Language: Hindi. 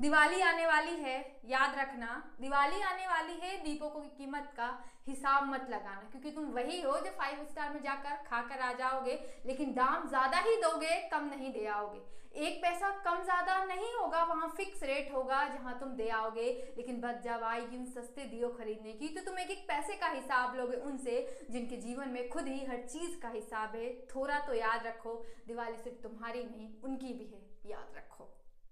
दिवाली आने वाली है, याद रखना दिवाली आने वाली है, दीपों की कीमत का हिसाब मत लगाना, क्योंकि तुम वही हो जो 5 स्टार में जाकर खाकर आ जाओगे, लेकिन दाम ज्यादा ही दोगे, कम नहीं दे आओगे। 1 पैसा कम ज्यादा नहीं होगा, वहां फिक्स रेट होगा जहां तुम दे आओगे। लेकिन बच जब आएगी उन सस्ते दियो खरीदने की, तो तुम 1 पैसे का हिसाब लोगे उनसे जिनके जीवन में खुद ही हर चीज का हिसाब है। थोड़ा तो याद रखो, दिवाली सिर्फ तुम्हारी नहीं उनकी भी है, याद रखो।